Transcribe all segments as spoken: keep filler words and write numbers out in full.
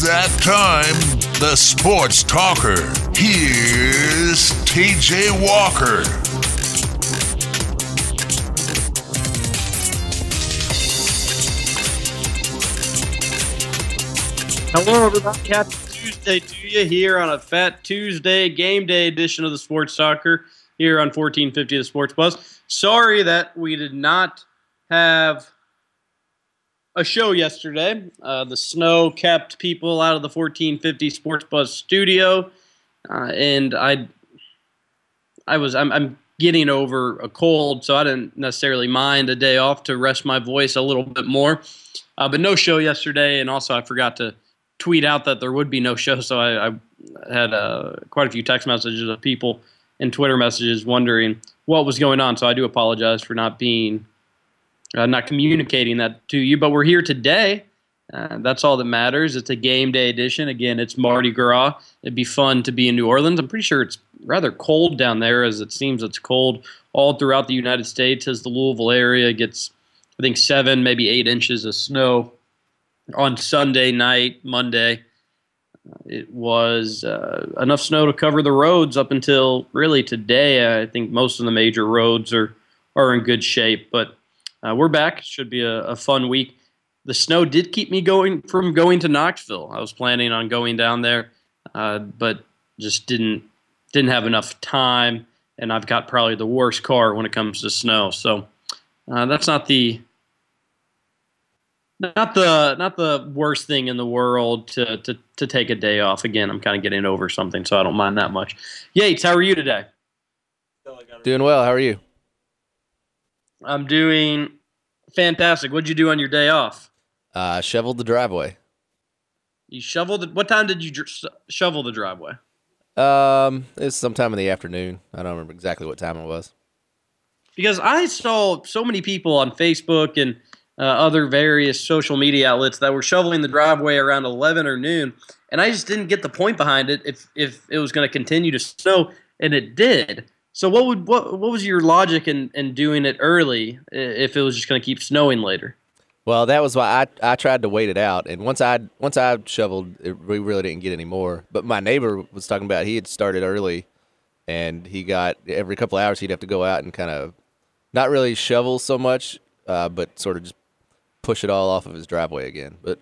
It's that time, the Sports Talker. Here's T J. Walker. Hello, everybody. Happy Tuesday to you here on a fat Tuesday game day edition of the Sports Talker here on fourteen fifty The Sports Buzz. Sorry that we did not have a show yesterday. Uh, the snow kept people out of the fourteen fifty Sports Buzz studio, uh, and I, I was I'm, I'm getting over a cold, so I didn't necessarily mind a day off to rest my voice a little bit more. Uh, but no show yesterday, and also I forgot to tweet out that there would be no show, so I, I had uh, quite a few text messages of people and Twitter messages wondering what was going on. So I do apologize for not being. I'm not communicating that to you, but we're here today. Uh, that's all that matters. It's a game day edition. Again, it's Mardi Gras. It'd be fun to be in New Orleans. I'm pretty sure it's rather cold down there, as it seems it's cold all throughout the United States as the Louisville area gets, I think, seven, maybe eight inches of snow on Sunday night, Monday. It was uh, enough snow to cover the roads up until really today. I think most of the major roads are, are in good shape, but Uh, we're back. Should be a, a fun week. The snow did keep me going from going to Knoxville. I was planning on going down there, uh, but just didn't didn't have enough time. And I've got probably the worst car when it comes to snow. So uh, that's not the not the not the worst thing in the world to to to take a day off. Again, I'm kind of getting over something, so I don't mind that much. Yates, how are you today? Doing well. How are you? I'm doing fantastic. What'd you do on your day off? Uh, shoveled the driveway. You shoveled it? What time did you dr- shovel the driveway? Um, it was sometime in the afternoon. I don't remember exactly what time it was. Because I saw so many people on Facebook and uh, other various social media outlets that were shoveling the driveway around eleven or noon, and I just didn't get the point behind it if, if it was going to continue to snow, and it did. So what would what what was your logic in, in doing it early if it was just going to keep snowing later? Well, that was why I, I tried to wait it out, and once I once I shoveled, it, we really didn't get any more. But my neighbor was talking about he had started early, and he got every couple of hours he'd have to go out and kind of not really shovel so much, uh, but sort of just push it all off of his driveway again. But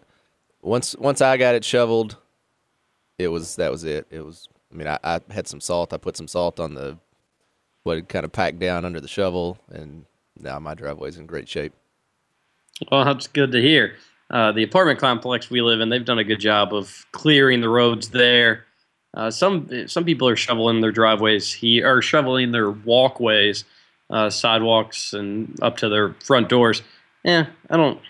once once I got it shoveled, it was that was it. It was I mean I, I had some salt. I put some salt on the what it kind of packed down under the shovel, and now my driveway's in great shape. Well, that's good to hear. Uh, the apartment complex we live in, they've done a good job of clearing the roads there. Uh, some some people are shoveling their driveways here, or shoveling their walkways, uh, sidewalks, and up to their front doors. Yeah, I don't,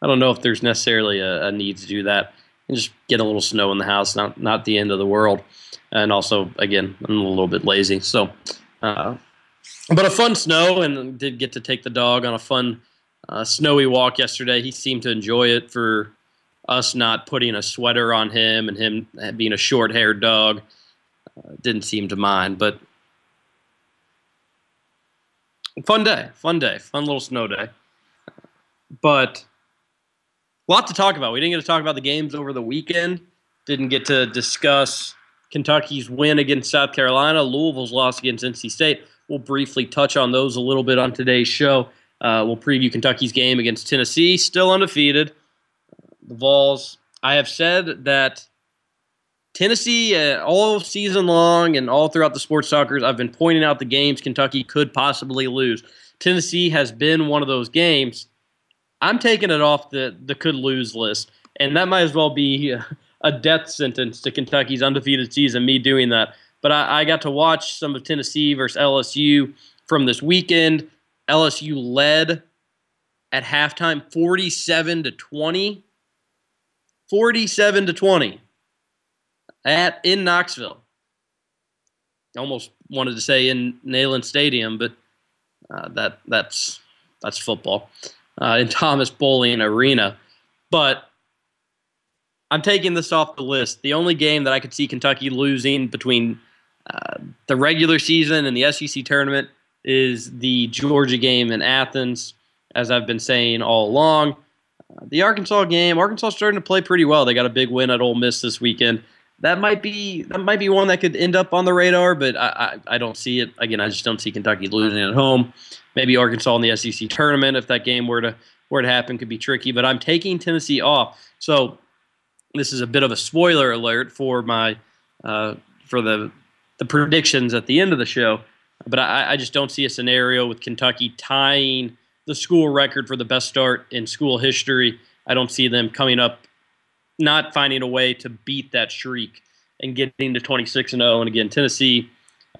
I don't know if there's necessarily a, a need to do that. And just get a little snow in the house, not not the end of the world. And also, again, I'm a little bit lazy, so. Uh, but a fun snow, and did get to take the dog on a fun uh, snowy walk yesterday. He seemed to enjoy it for us not putting a sweater on him and him being a short-haired dog. Uh, didn't seem to mind, but fun day, fun day, fun little snow day. But a lot to talk about. We didn't get to talk about the games over the weekend. Didn't get to discuss Kentucky's win against South Carolina, Louisville's loss against N C State. We'll briefly touch on those a little bit on today's show. Uh, we'll preview Kentucky's game against Tennessee, still undefeated. The Vols, I have said that Tennessee, uh, all season long and all throughout the sports talkers, I've been pointing out the games Kentucky could possibly lose. Tennessee has been one of those games. I'm taking it off the, the could lose list, and that might as well be Uh, a death sentence to Kentucky's undefeated season, me doing that. But I, I got to watch some of Tennessee versus L S U from this weekend. L S U led at halftime forty-seven to twenty. forty-seven to twenty at in Knoxville. Almost wanted to say in Neyland Stadium, but uh, that that's that's football. Uh, in Thomas Bowling Arena. But I'm taking this off the list. The only game that I could see Kentucky losing between uh, the regular season and the S E C tournament is the Georgia game in Athens, as I've been saying all along. The Arkansas game, Arkansas starting to play pretty well. They got a big win at Ole Miss this weekend. That might be that might be one that could end up on the radar, but I, I, I don't see it. Again, I just don't see Kentucky losing at home. Maybe Arkansas in the S E C tournament, if that game were to were to happen, could be tricky. But I'm taking Tennessee off. So this is a bit of a spoiler alert for my uh, for the the predictions at the end of the show. But I, I just don't see a scenario with Kentucky tying the school record for the best start in school history. I don't see them coming up, not finding a way to beat that streak and getting to twenty-six and oh. And again, Tennessee,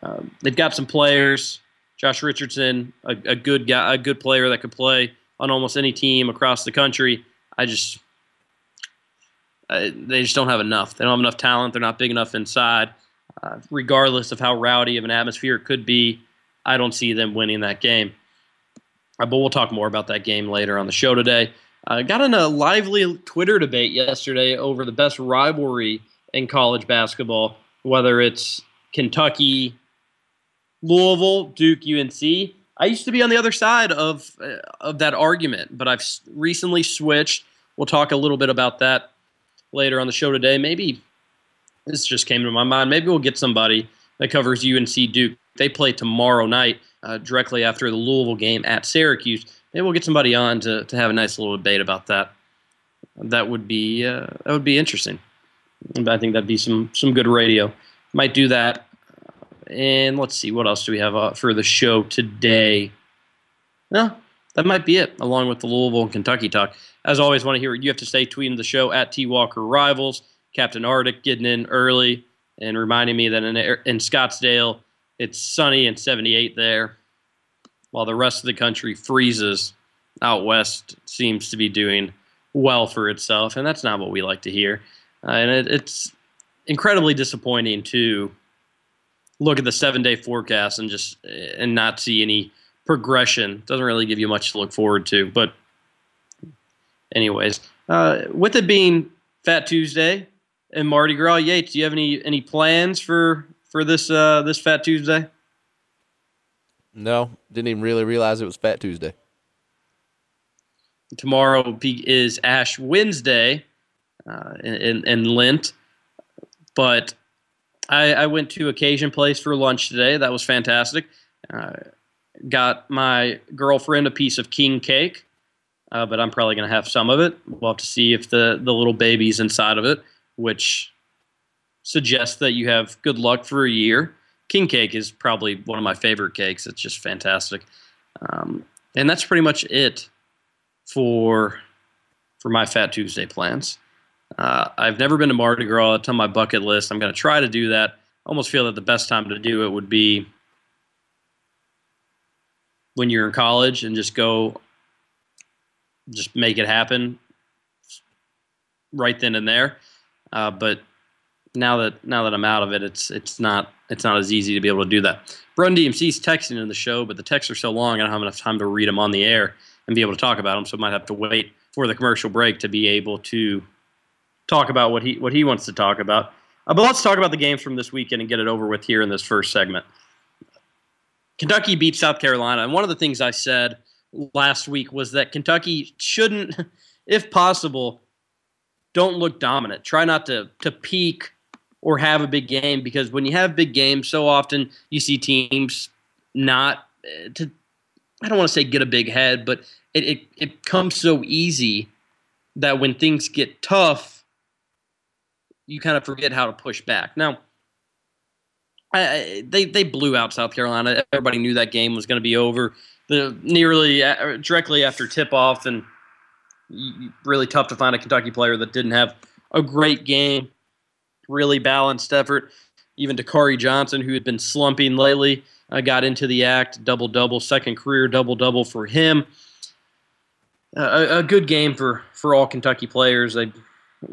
um, they've got some players. Josh Richardson, a, a good guy, a good player that could play on almost any team across the country. I just, I, they just don't have enough. They don't have enough talent. They're not big enough inside. Uh, regardless of how rowdy of an atmosphere it could be, I don't see them winning that game. Uh, but we'll talk more about that game later on the show today. I uh, got in a lively Twitter debate yesterday over the best rivalry in college basketball, whether it's Kentucky, Louisville, Duke, U N C. I used to be on the other side of uh, of that argument, but I've recently switched. We'll talk a little bit about that later on the show today. Maybe this just came to my mind. Maybe we'll get somebody that covers U N C Duke. They play tomorrow night uh, directly after the Louisville game at Syracuse. Maybe we'll get somebody on to, to have a nice little debate about that. That would be uh, that would be interesting. I think that'd be some some good radio. Might do that. And let's see, what else do we have uh, for the show today? No, that might be it, along with the Louisville and Kentucky talk. As always, want to hear what you have to say. Tweeting the show at T Walker Rivals. Captain Arctic getting in early and reminding me that in, in Scottsdale, it's sunny and seventy-eight there, while the rest of the country freezes. Out west seems to be doing well for itself, and that's not what we like to hear. Uh, and it, it's incredibly disappointing to look at the seven-day forecast and just and not see any progression. Doesn't really give you much to look forward to. But anyways, uh, with it being Fat Tuesday and Mardi Gras, Yates, do you have any any plans for for this uh, this Fat Tuesday? No, didn't even really realize it was Fat Tuesday. Tomorrow is Ash Wednesday uh, in, in Lent, but I, I went to Cajun Place for lunch today. That was fantastic. Uh, got my girlfriend a piece of king cake, uh, but I'm probably going to have some of it. We'll have to see if the, the little baby's inside of it, which suggests that you have good luck for a year. King cake is probably one of my favorite cakes. It's just fantastic. Um, and that's pretty much it for for my Fat Tuesday plans. Uh, I've never been to Mardi Gras. It's on my bucket list. I'm going to try to do that. I almost feel that the best time to do it would be when you're in college and just go, just make it happen right then and there. Uh, but Now that now that I'm out of it, it's it's not it's not as easy to be able to do that. Brun D M C's texting in the show, but the texts are so long I don't have enough time to read them on the air and be able to talk about them. So I might have to wait for the commercial break to be able to talk about what he what he wants to talk about. Uh, but let's talk about the games from this weekend and get it over with here in this first segment. Kentucky beat South Carolina, and one of the things I said last week was that Kentucky shouldn't, if possible, don't look dominant. Try not to to peak or have a big game, because when you have big games, so often you see teams not to, I don't want to say get a big head, but it, it, it comes so easy that when things get tough, you kind of forget how to push back. Now, I, they, they blew out South Carolina. Everybody knew that game was going to be over the nearly directly after tip-off, and really tough to find a Kentucky player that didn't have a great game. Really balanced effort. Even Dakari Johnson, who had been slumping lately, uh, got into the act. Double-double, second career double-double for him. Uh, a, a good game for, for all Kentucky players. They,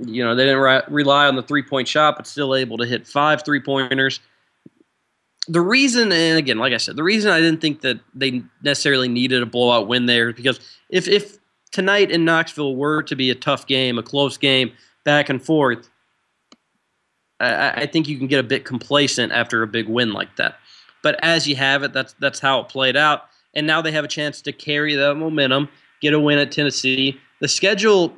you know, they didn't re- rely on the three-point shot, but still able to hit five three-pointers. The reason, and again, like I said, the reason I didn't think that they necessarily needed a blowout win there is because if if tonight in Knoxville were to be a tough game, a close game, back and forth, I think you can get a bit complacent after a big win like that. But as you have it, that's that's how it played out. And now they have a chance to carry that momentum, get a win at Tennessee. The schedule,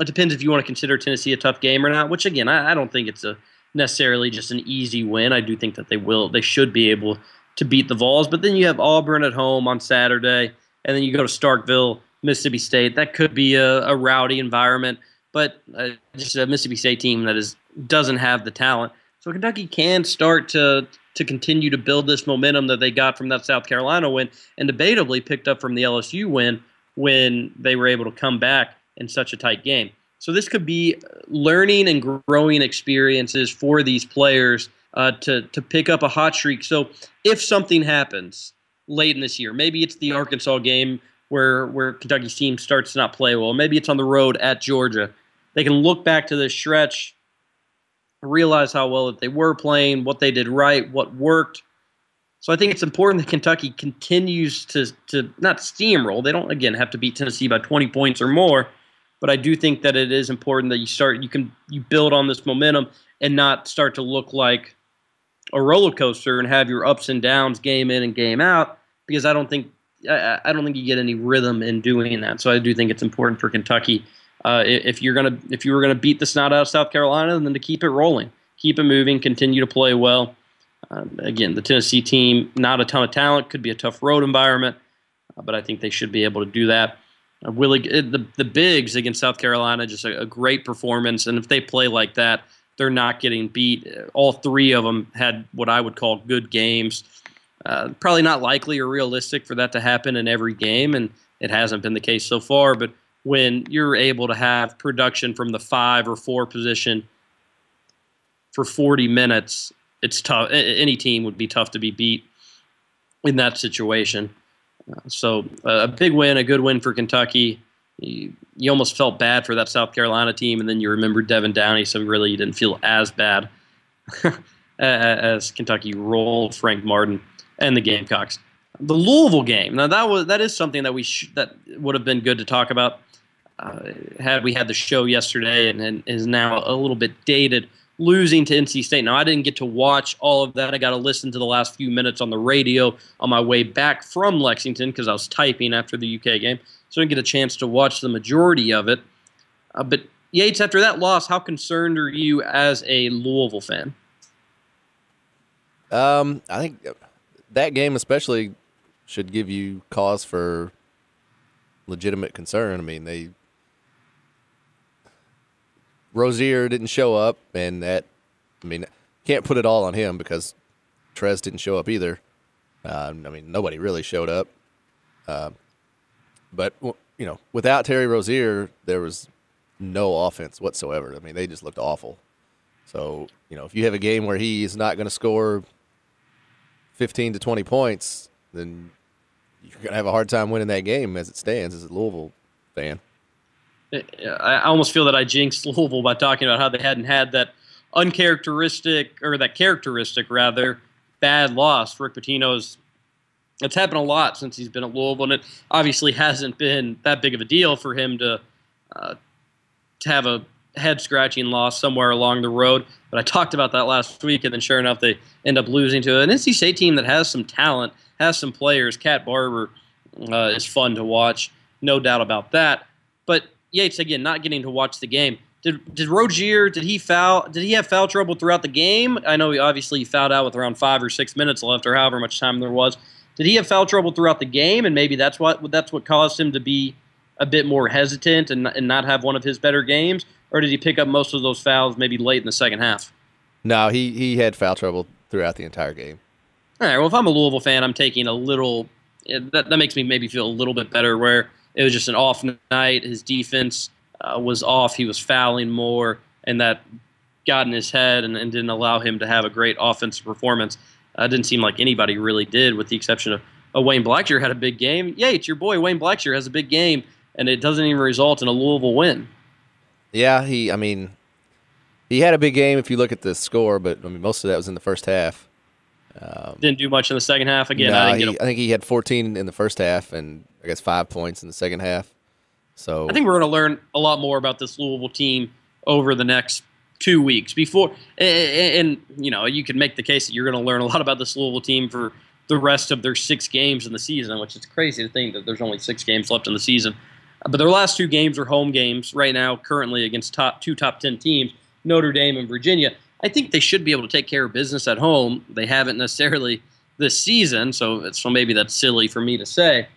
it depends if you want to consider Tennessee a tough game or not, which, again, I, I don't think it's a necessarily just an easy win. I do think that they will, they should be able to beat the Vols. But then you have Auburn at home on Saturday, and then you go to Starkville, Mississippi State. That could be a, a rowdy environment, but uh, just a Mississippi State team that is doesn't have the talent. So Kentucky can start to to continue to build this momentum that they got from that South Carolina win, and debatably picked up from the L S U win when they were able to come back in such a tight game. So this could be learning and growing experiences for these players uh, to, to pick up a hot streak. So if something happens late in this year, maybe it's the Arkansas game where, where Kentucky's team starts to not play well. Maybe it's on the road at Georgia. They can look back to this stretch, realize how well that they were playing, what they did right, what worked. So I think it's important that Kentucky continues to to not steamroll. They don't, again, have to beat Tennessee by twenty points or more, but I do think that it is important that you start you can you build on this momentum and not start to look like a roller coaster and have your ups and downs game in and game out, because I don't think I, I don't think you get any rhythm in doing that. So I do think it's important for Kentucky uh, if you're gonna if you were gonna beat the snot out of South Carolina, then to keep it rolling, keep it moving, continue to play well. Um, again, the Tennessee team, not a ton of talent, could be a tough road environment, uh, but I think they should be able to do that. Uh, Willie, the, the bigs against South Carolina, just a, a great performance, and if they play like that, they're not getting beat. All three of them had what I would call good games. Uh, probably not likely or realistic for that to happen in every game, and it hasn't been the case so far, but when you're able to have production from the five or four position for forty minutes, it's tough. Any team would be tough to be beat in that situation. Uh, so uh, a big win, a good win for Kentucky. You, you almost felt bad for that South Carolina team, and then you remember Devin Downey, so really you didn't feel as bad as Kentucky rolled Frank Martin and the Gamecocks. The Louisville game. Now that was that is something that we sh- that would have been good to talk about uh, had we had the show yesterday, and, and is now a little bit dated. Losing to N C State. Now, I didn't get to watch all of that. I got to listen to the last few minutes on the radio on my way back from Lexington because I was typing after the U K game, so I didn't get a chance to watch the majority of it. Uh, but, Yates, after that loss, how concerned are you as a Louisville fan? Um, I think that game especially should give you cause for legitimate concern. I mean, they... Rozier didn't show up, and that, I mean, can't put it all on him because Trez didn't show up either. Uh, I mean, nobody really showed up. Uh, but, you know, without Terry Rozier, there was no offense whatsoever. I mean, they just looked awful. So, you know, if you have a game where he is not going to score fifteen to twenty points, then you're going to have a hard time winning that game as it stands as a Louisville fan. I almost feel that I jinxed Louisville by talking about how they hadn't had that uncharacteristic, or that characteristic, rather, bad loss. Rick Pitino's, it's happened a lot since he's been at Louisville, and it obviously hasn't been that big of a deal for him to, uh, to have a head-scratching loss somewhere along the road. But I talked about that last week, and then sure enough, they end up losing to an N C State team that has some talent, has some players. Cat Barber uh, is fun to watch, no doubt about that. But Yates, again, not getting to watch the game. Did did Rozier, did he foul, did he have foul trouble throughout the game? I know he obviously fouled out with around five or six minutes left, or however much time there was. Did he have foul trouble throughout the game, and maybe that's what that's what caused him to be a bit more hesitant and and not have one of his better games? Or did he pick up most of those fouls maybe late in the second half? No, he, he had foul trouble throughout the entire game. All right, well, if I'm a Louisville fan, I'm taking a little that, – that makes me maybe feel a little bit better where – it was just an off night. His defense uh, was off. He was fouling more, and that got in his head and, and didn't allow him to have a great offensive performance. It uh, didn't seem like anybody really did, with the exception of uh, Wayne Blackshear had a big game. Yeah, it's your boy Wayne Blackshear has a big game, and it doesn't even result in a Louisville win. Yeah, he. I mean, he had a big game if you look at the score, but I mean, most of that was in the first half. Um, didn't do much in the second half. Again, nah, I, didn't get a- I think he had fourteen in the first half, and I guess five points in the second half. So I think we're going to learn a lot more about this Louisville team over the next two weeks. Before, and, and you know, you can make the case that you're going to learn a lot about this Louisville team for the rest of their six games in the season, which is crazy to think that there's only six games left in the season. But their last two games are home games right now, currently against top two top ten teams, Notre Dame and Virginia. I think they should be able to take care of business at home. They haven't necessarily this season, so so maybe that's silly for me to say.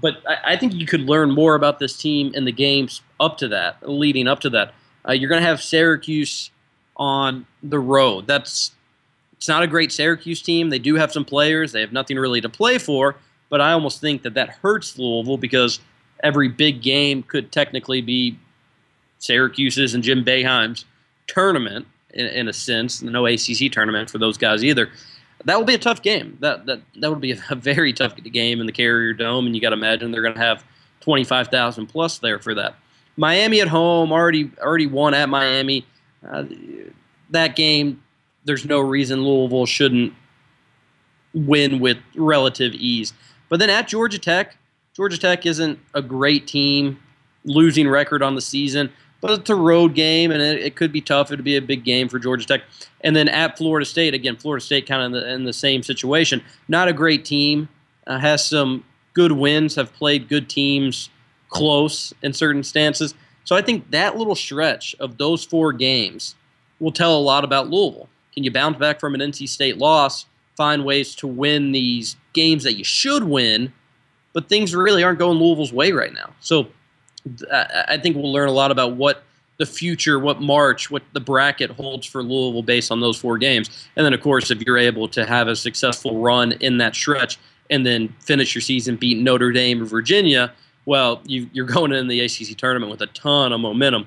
But I, I think you could learn more about this team in the games up to that, leading up to that. Uh, you're going to have Syracuse on the road. That's it's not a great Syracuse team. They do have some players. They have nothing really to play for. But I almost think that that hurts Louisville because every big game could technically be Syracuse's and Jim Boeheim's tournament in, in a sense. No A C C tournament for those guys either. That will be a tough game. That that that would be a very tough game in the Carrier Dome, and you got to imagine they're going to have twenty-five thousand plus there for that. Miami at home, already already won at Miami. Uh, that game, there's no reason Louisville shouldn't win with relative ease. But then at Georgia Tech, Georgia Tech isn't a great team, losing record on the season, but it's a road game, and it, it could be tough. It would be a big game for Georgia Tech. And then at Florida State, again, Florida State kind of in the, in the same situation. Not a great team, uh, has some good wins, have played good teams close in certain stances. So I think that little stretch of those four games will tell a lot about Louisville. Can you bounce back from an N C State loss, find ways to win these games that you should win, but things really aren't going Louisville's way right now. So I think we'll learn a lot about what the future, what March, what the bracket holds for Louisville based on those four games. And then, of course, if you're able to have a successful run in that stretch and then finish your season beating Notre Dame or Virginia, well, you, you're going in the A C C tournament with a ton of momentum.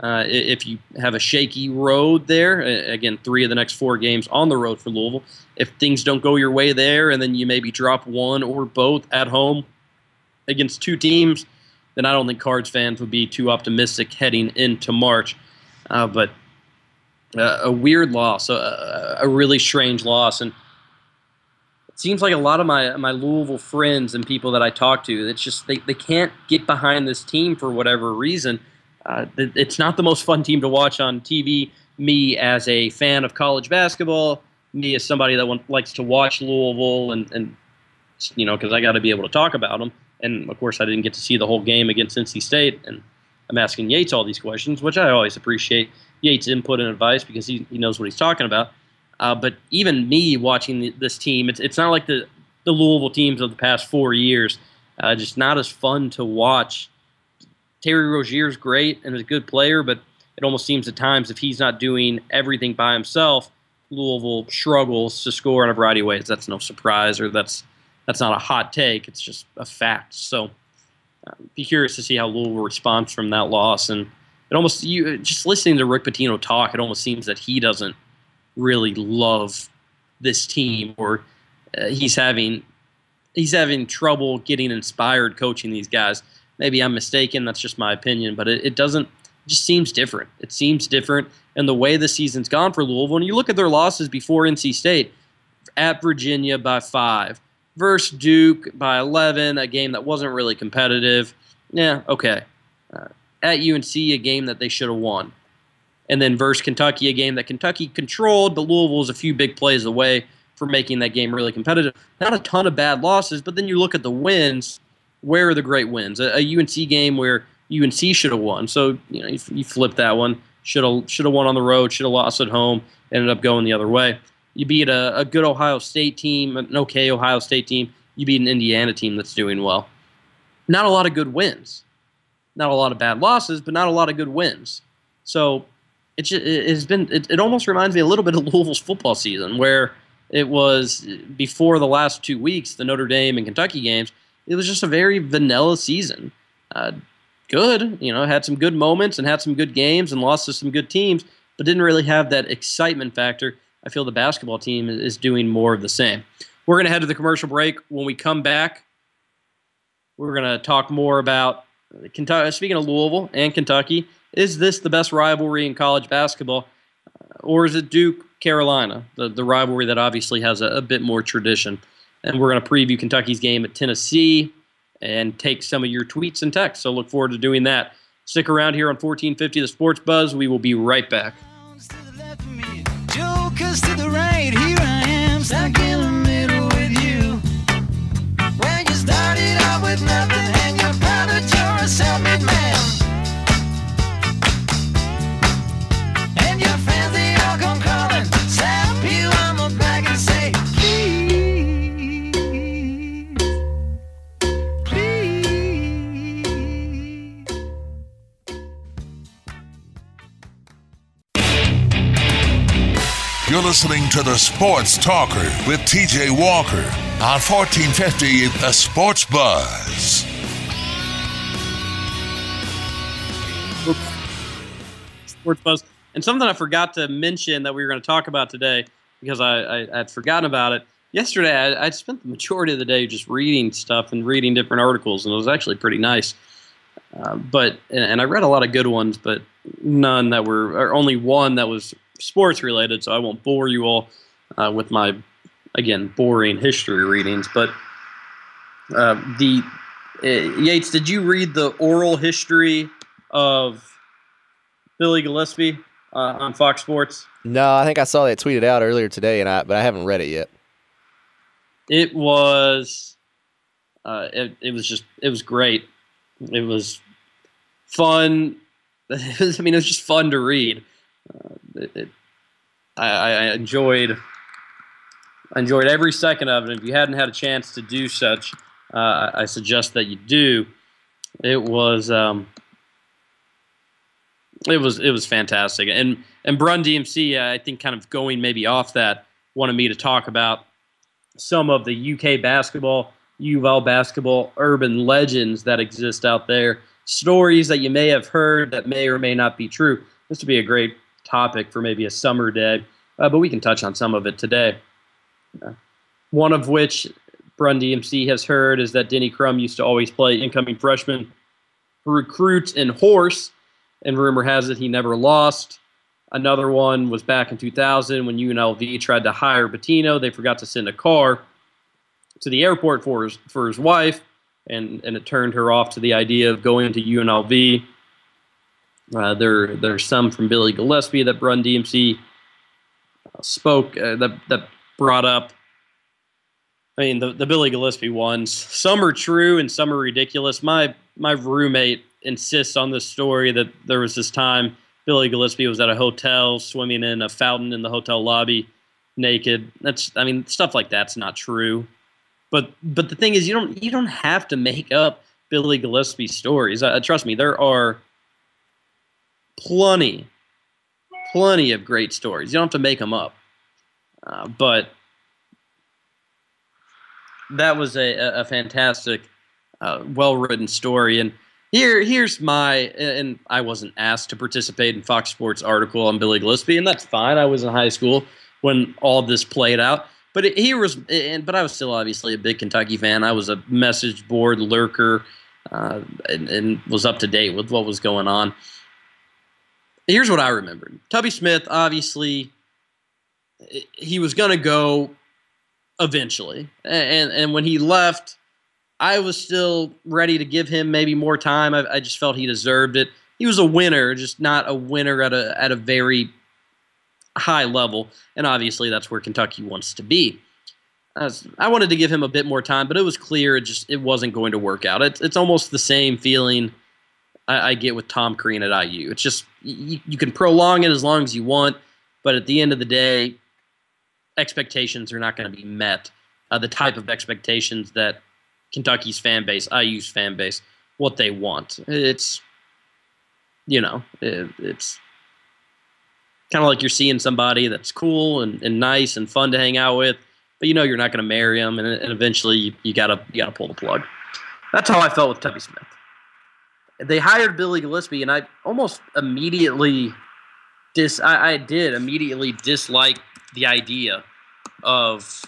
Uh, if you have a shaky road there, again, three of the next four games on the road for Louisville, if things don't go your way there and then you maybe drop one or both at home against two teams, then I don't think Cards fans would be too optimistic heading into March. Uh, but uh, a weird loss, a, a really strange loss. And it seems like a lot of my, my Louisville friends and people that I talk to, it's just they, they can't get behind this team for whatever reason. Uh, it's not the most fun team to watch on T V. Me as a fan of college basketball, me as somebody that want, likes to watch Louisville, and, and you know, because I got to be able to talk about them. And of course, I didn't get to see the whole game against N C State, and I'm asking Yates all these questions, which I always appreciate Yates' input and advice because he, he knows what he's talking about. Uh, but even me watching the, this team, it's it's not like the the Louisville teams of the past four years. Uh, just not as fun to watch. Terry Rozier is great and is a good player, but it almost seems at times if he's not doing everything by himself, Louisville struggles to score in a variety of ways. That's no surprise, or that's that's not a hot take. It's just a fact. So uh, be curious to see how Louisville responds from that loss. And it almost you just listening to Rick Pitino talk, it almost seems that he doesn't really love this team, or uh, he's having he's having trouble getting inspired coaching these guys. Maybe I'm mistaken. That's just my opinion. But it, it doesn't – it just seems different. It seems different. And the way the season's gone for Louisville, when you look at their losses before N C State, at Virginia by five, versus Duke by eleven, a game that wasn't really competitive. Yeah, okay. Uh, at U N C, a game that they should have won. And then versus Kentucky, a game that Kentucky controlled, but Louisville was a few big plays away from making that game really competitive. Not a ton of bad losses, but then you look at the wins – where are the great wins? A, a U N C game where U N C should have won. So, you know, you, you flip that one. Should have should have won on the road. Should have lost at home. Ended up going the other way. You beat a, a good Ohio State team, an okay Ohio State team. You beat an Indiana team that's doing well. Not a lot of good wins. Not a lot of bad losses, but not a lot of good wins. So it just, it has been. It, it almost reminds me a little bit of Louisville's football season, where it was before the last two weeks, the Notre Dame and Kentucky games. It was just a very vanilla season. Uh, good, you know, had some good moments and had some good games and lost to some good teams, but didn't really have that excitement factor. I feel the basketball team is doing more of the same. We're going to head to the commercial break. When we come back, we're going to talk more about Kentucky. Speaking of Louisville and Kentucky, is this the best rivalry in college basketball, or is it Duke, Carolina, the, the rivalry that obviously has a, a bit more tradition? And we're going to preview Kentucky's game at Tennessee and take some of your tweets and texts. So look forward to doing that. Stick around here on fourteen fifty, the Sports Buzz. We will be right back. Jokers to the right, here I am, stuck in the middle with you. When you started out with nothing and you're proud that you're a You're listening to The Sports Talker with T J. Walker on fourteen fifty The Sports Buzz. Sports Buzz. And something I forgot to mention that we were going to talk about today, because I, I, I had forgotten about it. Yesterday, I, I spent the majority of the day just reading stuff and reading different articles, and it was actually pretty nice. Uh, but and, and I read a lot of good ones, but none that were, or only one that was sports related. So I won't bore you all uh, with my, again, boring history readings. But uh, the uh, Yates, did you read the oral history of Billy Gillispie uh, on Fox Sports? No, I think I saw that tweeted out earlier today, and I but I haven't read it yet. It was, uh, it, it was just, it was great. It was fun. It was, I mean, it was just fun to read. Uh, it, it, I, I enjoyed, I enjoyed every second of it. If you hadn't had a chance to do such, uh, I suggest that you do. It was, um, it was, it was fantastic. And and Brun D M C, I think, kind of going maybe off that, wanted me to talk about some of the U K basketball, U of L basketball, urban legends that exist out there, stories that you may have heard that may or may not be true. This would be a great topic for maybe a summer day, uh, but we can touch on some of it today. Uh, one of which Brun D M C has heard is that Denny Crum used to always play incoming freshmen, recruits, and horse, and rumor has it he never lost. Another one was back in two thousand when U N L V tried to hire Bettino. They forgot to send a car to the airport for his, for his wife, and, and it turned her off to the idea of going to U N L V. Uh, there, there are some from Billy Gillispie that Brun D M C spoke, uh, that, that brought up. I mean, the, the Billy Gillispie ones, some are true and some are ridiculous. My, my roommate insists on this story that there was this time Billy Gillispie was at a hotel swimming in a fountain in the hotel lobby naked. That's, I mean, stuff like that's not true. But but the thing is, you don't you don't have to make up Billy Gillespie stories. Uh, trust me, there are plenty, plenty of great stories. You don't have to make them up. Uh, but that was a, a fantastic, uh, well-written story. And Here, here's my, and I wasn't asked to participate in Fox Sports article on Billy Gillispie, and that's fine. I was in high school when all this played out, but it, here was, and but I was still obviously a big Kentucky fan. I was a message board lurker, uh, and, and was up to date with what was going on. Here's what I remembered: Tubby Smith, obviously, he was going to go eventually, and and when he left, I was still ready to give him maybe more time. I, I just felt he deserved it. He was a winner, just not a winner at a at a very high level, and obviously that's where Kentucky wants to be. I, was, I wanted to give him a bit more time, but it was clear it just it wasn't going to work out. It, it's almost the same feeling I, I get with Tom Crean at I U. It's just you, you can prolong it as long as you want, but at the end of the day, expectations are not going to be met. Uh, the type of expectations that Kentucky's fan base, I U's fan base, what they want. It's, you know, it, it's kind of like you're seeing somebody that's cool and, and nice and fun to hang out with, but you know you're not going to marry them, and, and eventually you, you gotta you gotta pull the plug. That's how I felt with Tubby Smith. They hired Billy Gillispie, and I almost immediately dis I, I did immediately dislike the idea of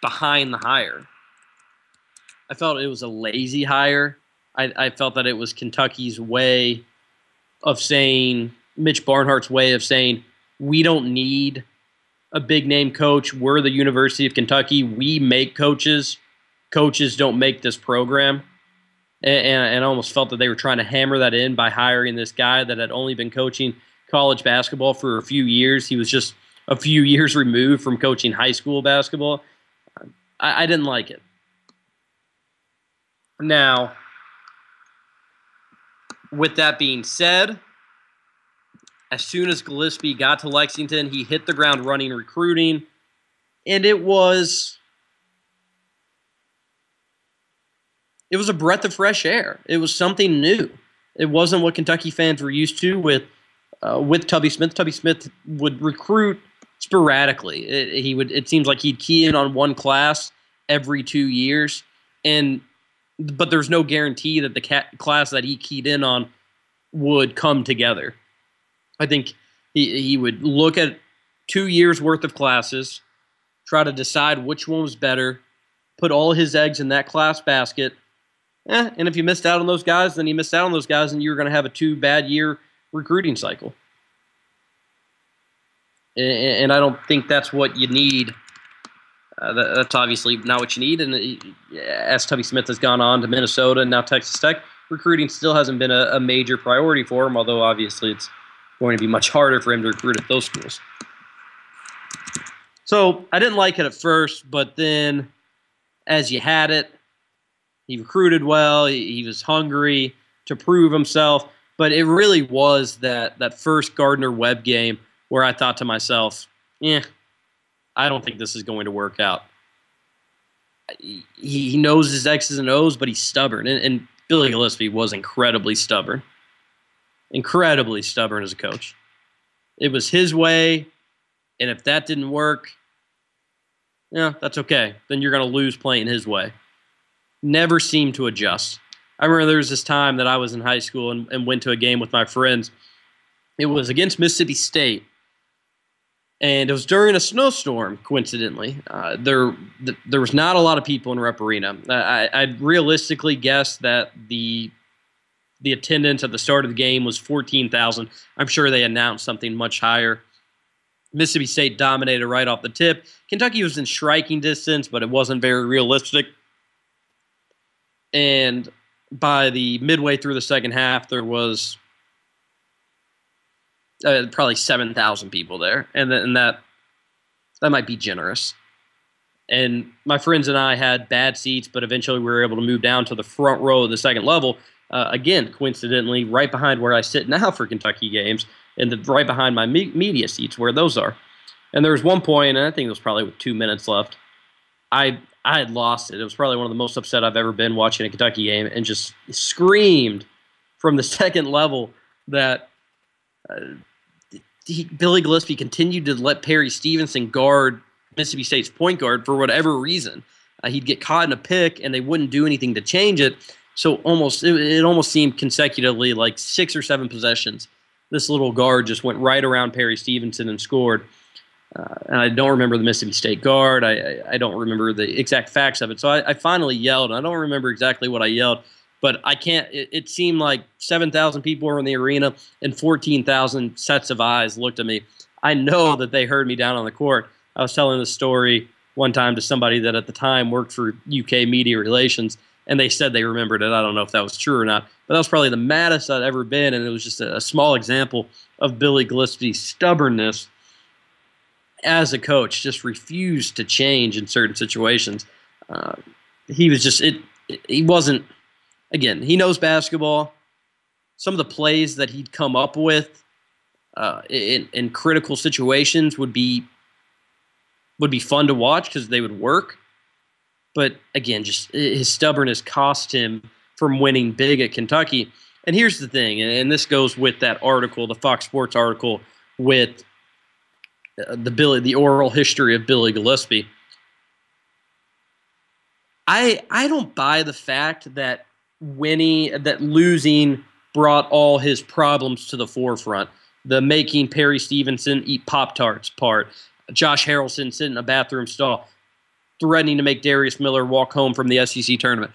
behind the hire. I felt it was a lazy hire. I, I felt that it was Kentucky's way of saying, Mitch Barnhart's way of saying, we don't need a big-name coach. We're the University of Kentucky. We make coaches. Coaches don't make this program. And, and, and I almost felt that they were trying to hammer that in by hiring this guy that had only been coaching college basketball for a few years. He was just a few years removed from coaching high school basketball. I, I didn't like it. Now, with that being said, as soon as Gillispie got to Lexington, he hit the ground running recruiting, and it was it was a breath of fresh air. It was something new. It wasn't what Kentucky fans were used to with uh, with Tubby Smith. Tubby Smith would recruit sporadically. It, he would. It seems like he'd key in on one class every two years, and but there's no guarantee that the ca- class that he keyed in on would come together. I think he he would look at two years worth of classes, try to decide which one was better, put all his eggs in that class basket. Eh, and if you missed out on those guys, then you missed out on those guys, and you were going to have a two-bad-year recruiting cycle. And, and I don't think that's what you need. Uh, that, that's obviously not what you need. And it, as Tubby Smith has gone on to Minnesota and now Texas Tech, recruiting still hasn't been a, a major priority for him, although obviously it's going to be much harder for him to recruit at those schools. So I didn't like it at first, but then as you had it, he recruited well. He, he was hungry to prove himself. But it really was that, that first Gardner-Webb game where I thought to myself, eh, I don't think this is going to work out. He, he knows his X's and O's, but he's stubborn. And, and Billy Gillispie was incredibly stubborn. Incredibly stubborn as a coach. It was his way, and if that didn't work, yeah, that's okay. Then you're going to lose playing his way. Never seemed to adjust. I remember there was this time that I was in high school and, and went to a game with my friends. It was against Mississippi State, and it was during a snowstorm, coincidentally. Uh, there th- there was not a lot of people in Rep Arena. I, I I'd realistically guessed that the the attendance at the start of the game was fourteen thousand. I'm sure they announced something much higher. Mississippi State dominated right off the tip. Kentucky was in striking distance, but it wasn't very realistic. And by the midway through the second half, there was uh, probably seven thousand people there. And, th- and that that might be generous. And my friends and I had bad seats, but eventually we were able to move down to the front row of the second level. Uh, again, coincidentally, right behind where I sit now for Kentucky games and the, right behind my me- media seats where those are. And there was one point, and I think it was probably with two minutes left, I... I had lost it. It was probably one of the most upset I've ever been watching a Kentucky game, and just screamed from the second level that uh, he, Billy Gillispie continued to let Perry Stevenson guard Mississippi State's point guard for whatever reason. Uh, he'd get caught in a pick, and they wouldn't do anything to change it. So almost it, it almost seemed consecutively like six or seven possessions. This little guard just went right around Perry Stevenson and scored. Uh, and I don't remember the Mississippi State guard. I, I, I don't remember the exact facts of it. So I, I finally yelled. And I don't remember exactly what I yelled, but I can't. It, it seemed like seven thousand people were in the arena and fourteen thousand sets of eyes looked at me. I know that they heard me down on the court. I was telling this story one time to somebody that at the time worked for U K Media Relations, and they said they remembered it. I don't know if that was true or not, but that was probably the maddest I'd ever been, and it was just a, a small example of Billy Gillespie's stubbornness as a coach, just refused to change in certain situations. Uh, he was just, it, it. he wasn't, again, he knows basketball. Some of the plays that he'd come up with uh, in, in critical situations would be would be fun to watch because they would work. But again, just his stubbornness cost him from winning big at Kentucky. And here's the thing, and this goes with that article, the Fox Sports article with the Billy, the oral history of Billy Gillispie. I I don't buy the fact that winning, that losing brought all his problems to the forefront. The making Perry Stevenson eat Pop-Tarts part, Josh Harrelson sitting in a bathroom stall, threatening to make Darius Miller walk home from the S E C tournament.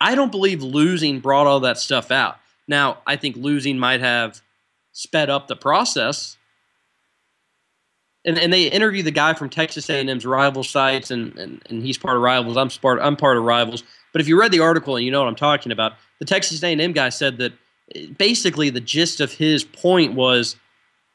I don't believe losing brought all that stuff out. Now, I think losing might have sped up the process. And, and they interviewed the guy from Texas A and M's Rival sites, and, and, and he's part of Rivals. I'm part, I'm part of Rivals. But if you read the article and you know what I'm talking about, the Texas A and M guy said that basically the gist of his point was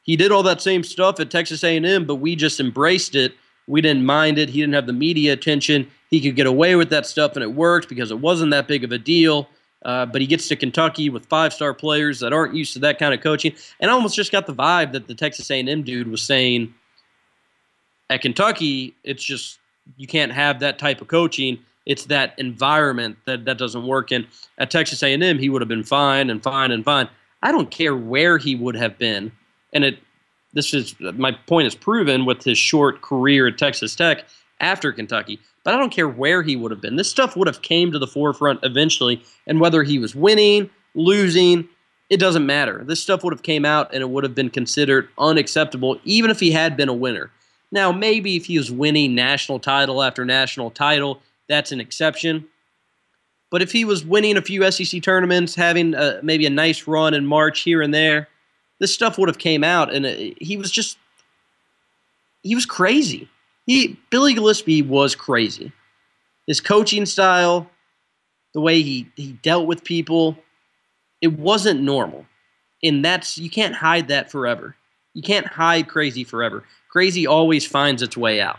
he did all that same stuff at Texas A and M, but we just embraced it. We didn't mind it. He didn't have the media attention. He could get away with that stuff, and it worked because it wasn't that big of a deal. Uh, but he gets to Kentucky with five-star players that aren't used to that kind of coaching. And I almost just got the vibe that the Texas A and M dude was saying, at Kentucky, it's just you can't have that type of coaching. It's that environment that, that doesn't work in. At Texas A and M, he would have been fine and fine and fine. I don't care where he would have been. And it, this is my point is proven with his short career at Texas Tech after Kentucky. But I don't care where he would have been. This stuff would have came to the forefront eventually. And whether he was winning, losing, it doesn't matter. This stuff would have came out and it would have been considered unacceptable, even if he had been a winner. Now, maybe if he was winning national title after national title, that's an exception. But if he was winning a few S E C tournaments, having a, maybe a nice run in March here and there, this stuff would have came out, and it, he was just – he was crazy. He Billy Gillispie was crazy. His coaching style, the way he, he dealt with people, it wasn't normal. And that's – you can't hide that forever. You can't hide crazy forever. Crazy always finds its way out.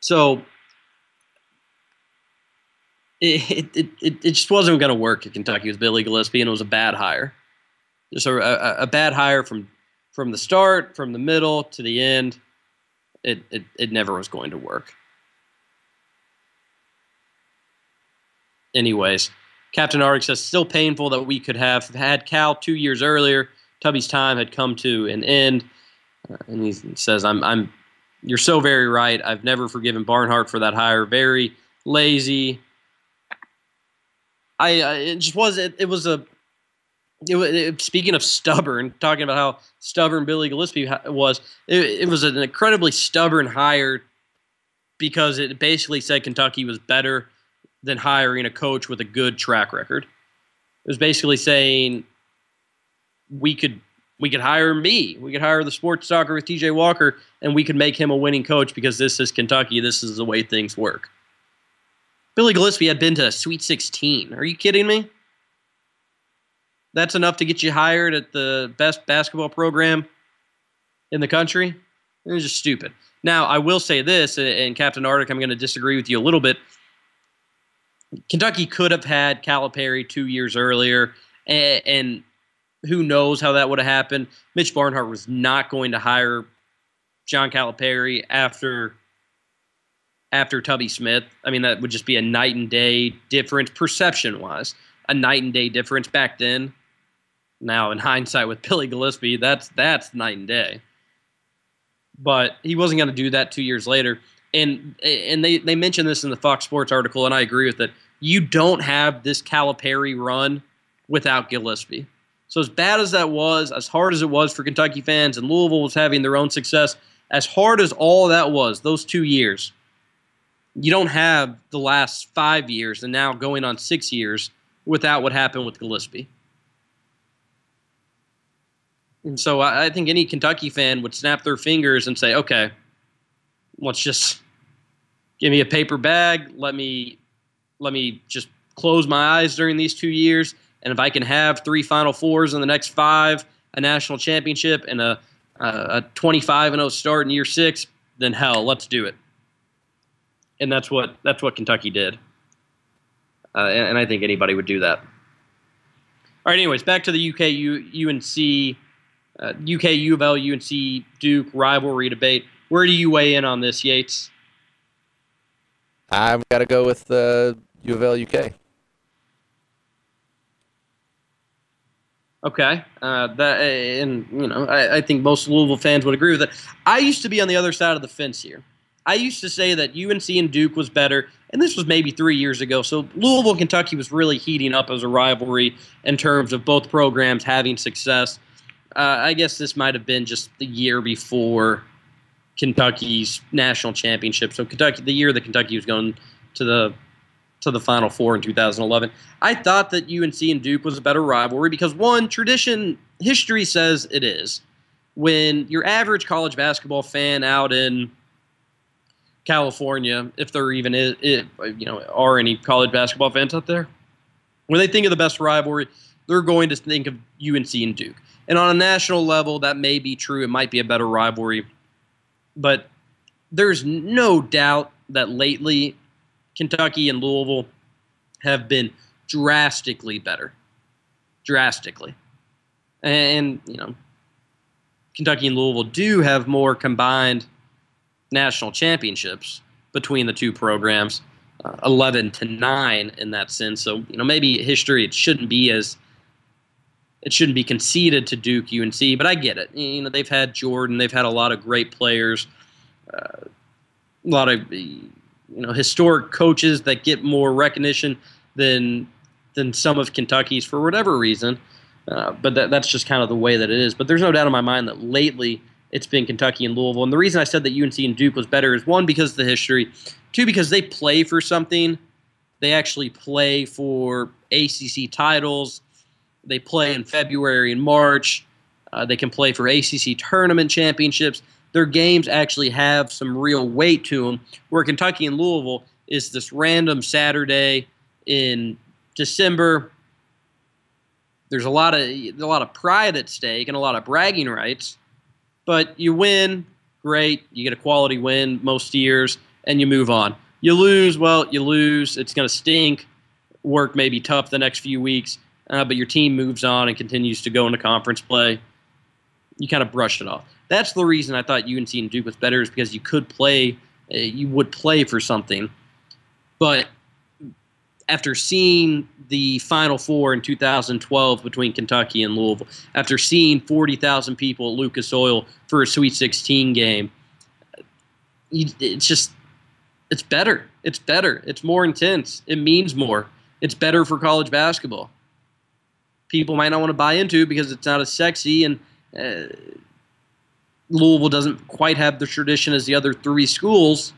So it it it, it just wasn't going to work at Kentucky with Billy Gillispie, and it was a bad hire. Just a, a, a bad hire from from the start, from the middle to the end. It it it never was going to work. Anyways. Captain Arctic says, still painful that we could have had Cal two years earlier. Tubby's time had come to an end. Uh, and he says, I'm, I'm, you're so very right. I've never forgiven Barnhart for that hire. Very lazy. I, I it just was, it, it was a, it, it, speaking of stubborn, talking about how stubborn Billy Gillispie was, it, it was an incredibly stubborn hire because it basically said Kentucky was better than hiring a coach with a good track record. It was basically saying we could we could hire me. We could hire the sports talker with T J. Walker, and we could make him a winning coach because this is Kentucky. This is the way things work. Billy Gillispie had been to a Sweet sixteen. Are you kidding me? That's enough to get you hired at the best basketball program in the country? It was just stupid. Now, I will say this, and Captain Arctic, I'm going to disagree with you a little bit. Kentucky could have had Calipari two years earlier, and, and who knows how that would have happened. Mitch Barnhart was not going to hire John Calipari after after Tubby Smith. I mean, that would just be a night and day difference, perception-wise, a night and day difference back then. Now, in hindsight, with Billy Gillispie, that's that's night and day. But he wasn't going to do that two years later. And and they, they mentioned this in the Fox Sports article, and I agree with it. You don't have this Calipari run without Gillispie. So as bad as that was, as hard as it was for Kentucky fans, and Louisville was having their own success, as hard as all that was, those two years, you don't have the last five years and now going on six years without what happened with Gillispie. And so I, I think any Kentucky fan would snap their fingers and say, okay, let's just give me a paper bag. Let me let me just close my eyes during these two years. And if I can have three Final Fours in the next five, a national championship, and a a twenty-five and oh start in year six, then hell, let's do it. And that's what that's what Kentucky did. Uh, and, and I think anybody would do that. All right. Anyways, back to the U K U N C, uh, U K U of L, U N C Duke rivalry debate. Where do you weigh in on this, Yates? I've got to go with uh, U of L U K. Okay, uh, that and you know I, I think most Louisville fans would agree with it. I used to be on the other side of the fence here. I used to say that U N C and Duke was better, and this was maybe three years ago. So Louisville and Kentucky was really heating up as a rivalry in terms of both programs having success. Uh, I guess this might have been just the year before Kentucky's national championship. So Kentucky, the year that Kentucky was going to the to the Final Four in two thousand eleven, I thought that U N C and Duke was a better rivalry because, one, tradition, history says it is. When your average college basketball fan out in California, if there even is, if, you know, are any college basketball fans out there, when they think of the best rivalry, they're going to think of U N C and Duke. And on a national level, that may be true. It might be a better rivalry. But there's no doubt that lately Kentucky and Louisville have been drastically better. Drastically. And, you know, Kentucky and Louisville do have more combined national championships between the two programs. uh, eleven to nine in that sense. So, you know, maybe history, it shouldn't be as, it shouldn't be conceded to Duke, U N C, but I get it. You know, they've had Jordan, they've had a lot of great players, uh, a lot of, you know, historic coaches that get more recognition than than some of Kentucky's for whatever reason. Uh, but that, that's just kind of the way that it is. But there's no doubt in my mind that lately it's been Kentucky and Louisville. And the reason I said that U N C and Duke was better is, one, because of the history. Two, because they play for something. They actually play for A C C titles. They play in February and March. Uh, they can play for A C C tournament championships. Their games actually have some real weight to them, where Kentucky and Louisville is this random Saturday in December. There's a lot of a lot of pride at stake and a lot of bragging rights, but you win, great, you get a quality win most years, and you move on. You lose, well, you lose. It's going to stink. Work may be tough the next few weeks, uh, but your team moves on and continues to go into conference play. You kind of brushed it off. That's the reason I thought U N C and Duke was better, is because you could play, uh, you would play for something. But after seeing the Final Four in two thousand twelve between Kentucky and Louisville, after seeing forty thousand people at Lucas Oil for a Sweet sixteen game, it's just, it's better. It's better. It's more intense. It means more. It's better for college basketball. People might not want to buy into because it's not as sexy, and uh, Louisville doesn't quite have the tradition as the other three schools,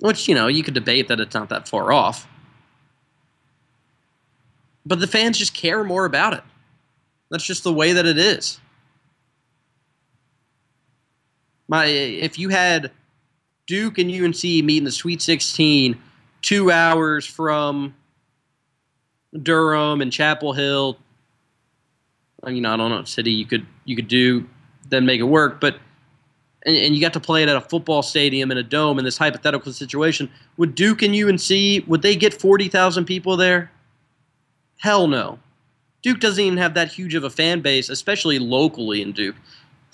which, you know, you could debate that it's not that far off. But the fans just care more about it. That's just the way that it is. My, if you had Duke and U N C meet in the Sweet sixteen two hours from Durham and Chapel Hill, I mean, I don't know, city you could you could do, then make it work, but and, and you got to play it at a football stadium in a dome in this hypothetical situation. Would Duke and U N C, would they get forty thousand people there? Hell no. Duke doesn't even have that huge of a fan base, especially locally in Duke.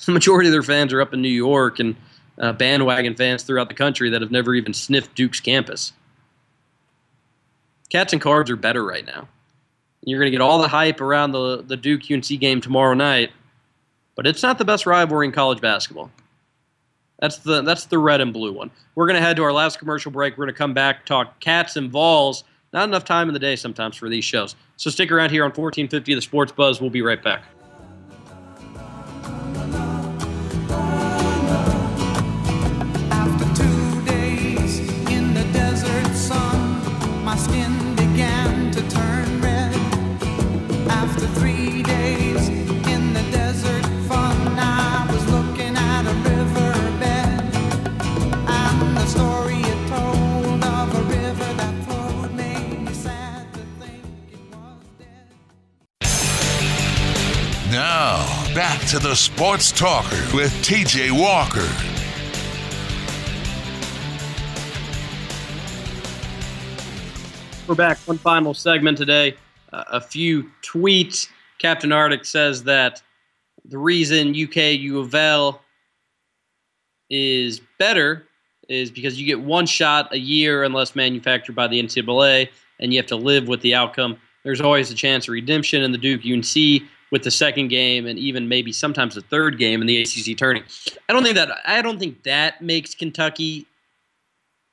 The majority of their fans are up in New York, and uh, bandwagon fans throughout the country that have never even sniffed Duke's campus. Cats and Cards are better right now. You're going to get all the hype around the, the Duke U N C game tomorrow night, but it's not the best rivalry in college basketball. That's the that's the red and blue one. We're going to head to our last commercial break. We're going to come back, talk Cats and Vols. Not enough time in the day sometimes for these shows. So stick around here on fourteen fifty, the Sports Buzz. We'll be right back. Back to the Sports Talker with T J. Walker. We're back. One final segment today. Uh, a few tweets. Captain Arctic says that the reason U K U of L is better is because you get one shot a year unless manufactured by the N C double A, and you have to live with the outcome. There's always a chance of redemption in the Duke U N C with the second game and even maybe sometimes the third game in the A C C tourney. I don't think that I don't think that makes Kentucky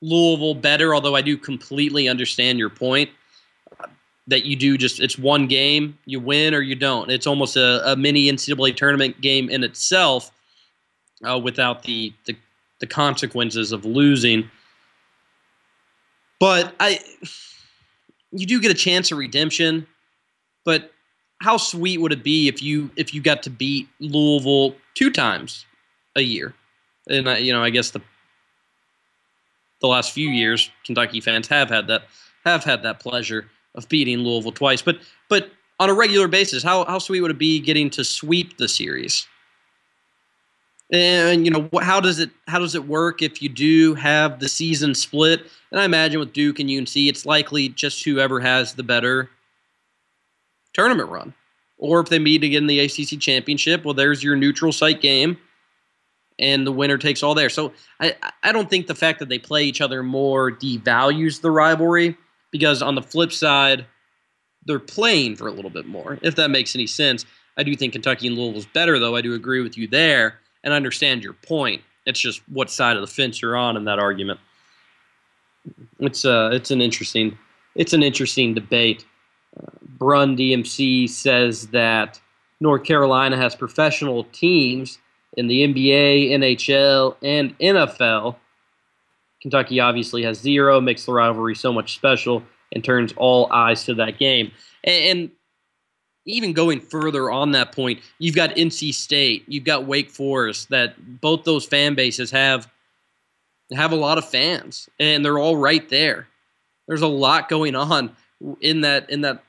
Louisville better, although I do completely understand your point uh, that you do just it's one game, you win or you don't. It's almost a, a mini N C double A tournament game in itself uh, without the, the the consequences of losing. But I you do get a chance of redemption, but how sweet would it be if you if you got to beat Louisville two times a year? And I, you know, I guess the the last few years, Kentucky fans have had that have had that pleasure of beating Louisville twice. But but on a regular basis, how how sweet would it be getting to sweep the series? And you know, how does it how does it work if you do have the season split? And I imagine with Duke and U N C, it's likely just whoever has the better tournament run. Or if they meet again in the A C C championship, well, there's your neutral site game. and the winner takes all there. So I, I don't think the fact that they play each other more devalues the rivalry, because on the flip side, they're playing for a little bit more, if that makes any sense. I do think Kentucky and Louisville's better, though. I do agree with you there, and I understand your point. It's just what side of the fence you're on in that argument. It's uh, it's an interesting, it's an interesting debate. Uh, Brun D M C says that North Carolina has professional teams in the N B A, N H L, and N F L. Kentucky obviously has zero, makes the rivalry so much special, and turns all eyes to that game. And, and even going further on that point, you've got N C State, you've got Wake Forest, that both those fan bases have have a lot of fans, and they're all right there. There's a lot going on in that in that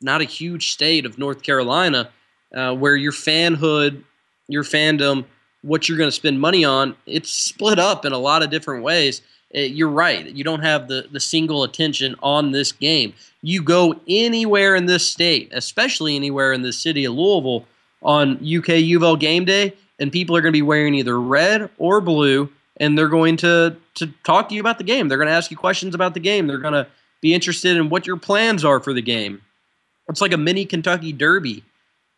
not a huge state of North Carolina, uh, where your fanhood, your fandom, what you're going to spend money on, it's split up in a lot of different ways. You're right. You don't have the, the single attention on this game. You go anywhere in this state, especially anywhere in the city of Louisville, on U K UVL game day, and people are going to be wearing either red or blue, and they're going to, to talk to you about the game. They're going to ask you questions about the game. They're going to be interested in what your plans are for the game. It's like a mini Kentucky Derby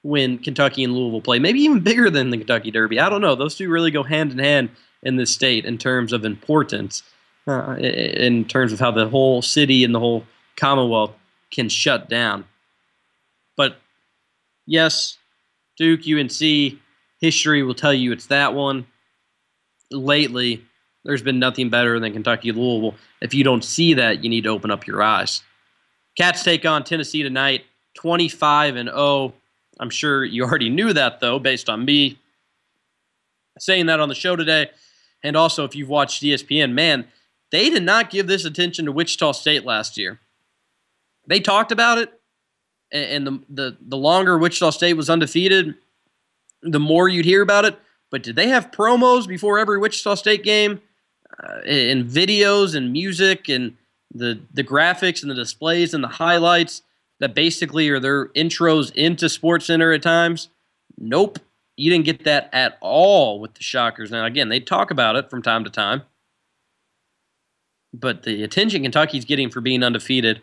when Kentucky and Louisville play, maybe even bigger than the Kentucky Derby. I don't know. Those two really go hand in hand in this state in terms of importance. Uh, in terms of how the whole city and the whole Commonwealth can shut down. But yes, Duke, U N C, history will tell you it's that one. Lately, there's been nothing better than Kentucky Louisville. If you don't see that, you need to open up your eyes. Cats take on Tennessee tonight, twenty-five and oh. I'm sure you already knew that, though, based on me saying that on the show today. And also, if you've watched E S P N, man, they did not give this attention to Wichita State last year. They talked about it, and the, the, the longer Wichita State was undefeated, the more you'd hear about it. But did they have promos before every Wichita State game, uh, and videos and music and the, the graphics and the displays and the highlights that basically are their intros into SportsCenter at times? Nope. You didn't get that at all with the Shockers. Now, again, they talk about it from time to time, but the attention Kentucky's getting for being undefeated,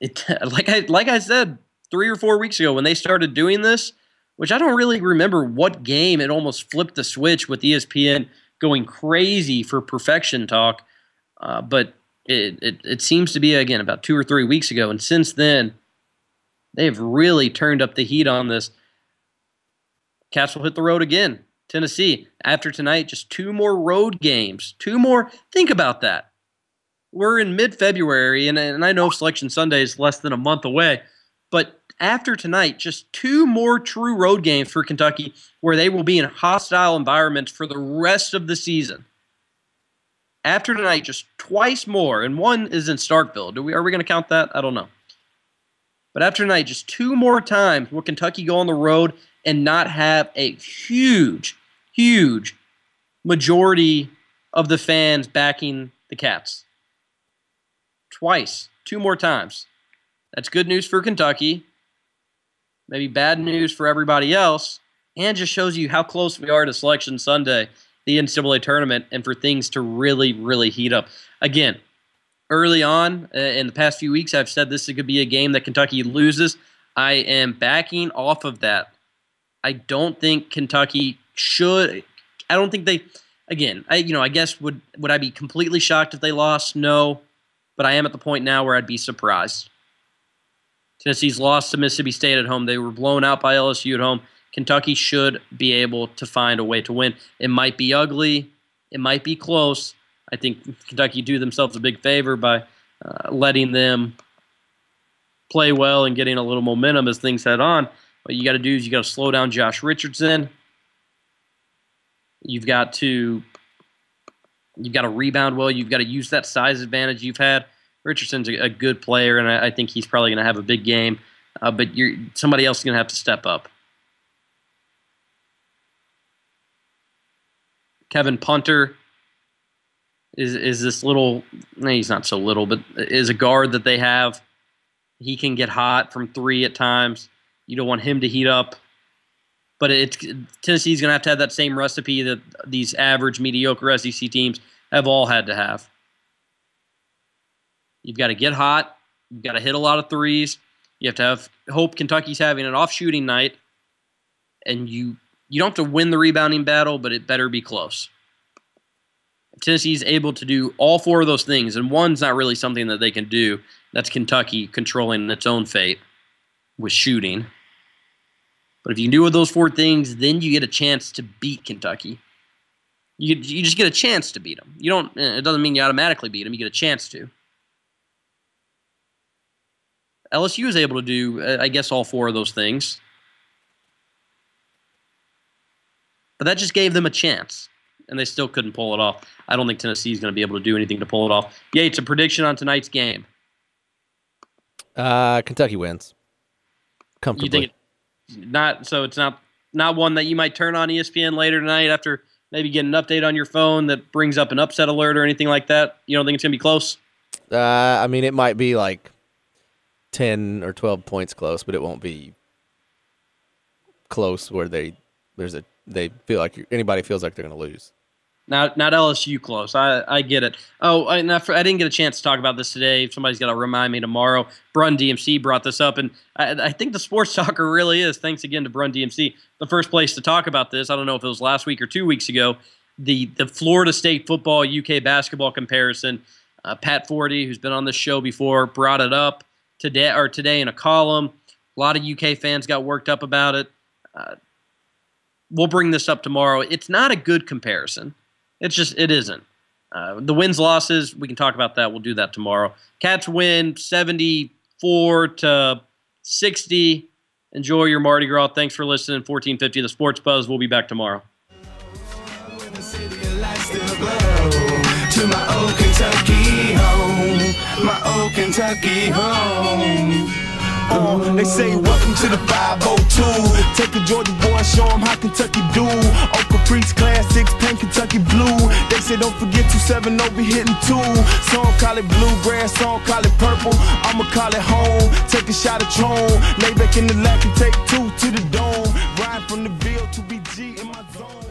it, like I like I said three or four weeks ago when they started doing this, which I don't really remember what game, it almost flipped the switch with E S P N going crazy for perfection talk. Uh, but it, it it seems to be, again, about two or three weeks ago, and since then, they've really turned up the heat on this. Cats will hit the road again. Tennessee, after tonight, just two more road games. Two more. Think about that. We're in mid-February, and, and I know Selection Sunday is less than a month away, but after tonight, just two more true road games for Kentucky where they will be in hostile environments for the rest of the season. After tonight, just twice more, and one is in Starkville. Do we, are we going to count that? I don't know. But after tonight, just two more times will Kentucky go on the road and not have a huge, huge majority of the fans backing the Cats. Twice, two more times. That's good news for Kentucky. Maybe bad news for everybody else. And just shows you how close we are to Selection Sunday, the N C double A tournament, and for things to really, really heat up. Again, early on uh, in the past few weeks, I've said this could be a game that Kentucky loses. I am backing off of that. I don't think Kentucky should. I don't think they. Again, I you know I guess would would I be completely shocked if they lost? No, but I am at the point now where I'd be surprised. Tennessee's lost to Mississippi State at home. They were blown out by L S U at home. Kentucky should be able to find a way to win. It might be ugly. It might be close. I think Kentucky do themselves a big favor by uh, letting them play well and getting a little momentum as things head on. What you got to do is you got to slow down Josh Richardson. You've got to you've got to rebound well. You've got to use that size advantage you've had. Richardson's a, a good player, and I, I think he's probably going to have a big game. Uh, but you're, somebody else is going to have to step up. Kevin Punter is is this little. No, he's not so little, but is a guard that they have. He can get hot from three at times. You don't want him to heat up. But it's, Tennessee's going to have to have that same recipe that these average, mediocre S E C teams have all had to have. You've got to get hot. You've got to hit a lot of threes. You have to have hope Kentucky's having an off-shooting night. And you you don't have to win the rebounding battle, but it better be close. Tennessee's able to do all four of those things, and one's not really something that they can do. That's Kentucky controlling its own fate with shooting. But if you can do those four things, then you get a chance to beat Kentucky. You you just get a chance to beat them. You don't. It doesn't mean you automatically beat them. You get a chance to. L S U is able to do, I guess, all four of those things. But that just gave them a chance, and they still couldn't pull it off. I don't think Tennessee is going to be able to do anything to pull it off. Yates, a prediction on tonight's game. Uh, Kentucky wins comfortably. You think it, not so? It's not not one that you might turn on E S P N later tonight after maybe getting an update on your phone that brings up an upset alert or anything like that. You don't think it's going to be close? Uh, I mean, it might be like ten or twelve points close, but it won't be close where they there's a they feel like anybody feels like they're going to lose. Not not L S U close. I, I get it. Oh, I, I didn't get a chance to talk about this today. Somebody's got to remind me tomorrow. Brun D M C brought this up, and I, I think the sports talker really is, thanks again to Brun D M C, the first place to talk about this. I don't know if it was last week or two weeks ago, the, the Florida State football, U K basketball comparison. Uh, Pat Forty, who's been on this show before, brought it up today or today in a column. A lot of U K fans got worked up about it. Uh, we'll bring this up tomorrow. It's not a good comparison. It's just, it isn't. Uh, the wins, losses, we can talk about that. We'll do that tomorrow. Cats win seventy-four to sixty. Enjoy your Mardi Gras. Thanks for listening. fourteen fifty, the Sports Buzz. We'll be back tomorrow. In the city of life still blow, to my old Kentucky home, my old Kentucky home. Oh, they say welcome to the five oh two. Take a Georgia boy, show them how Kentucky do. Oak Caprice classics, paint Kentucky blue. They say don't forget two seven, no be hitting two. Some call it bluegrass, some call it purple. I'ma call it home, take a shot of Tron. Lay back in the lack and take two to the dome. Ride from the bill to B G in my zone.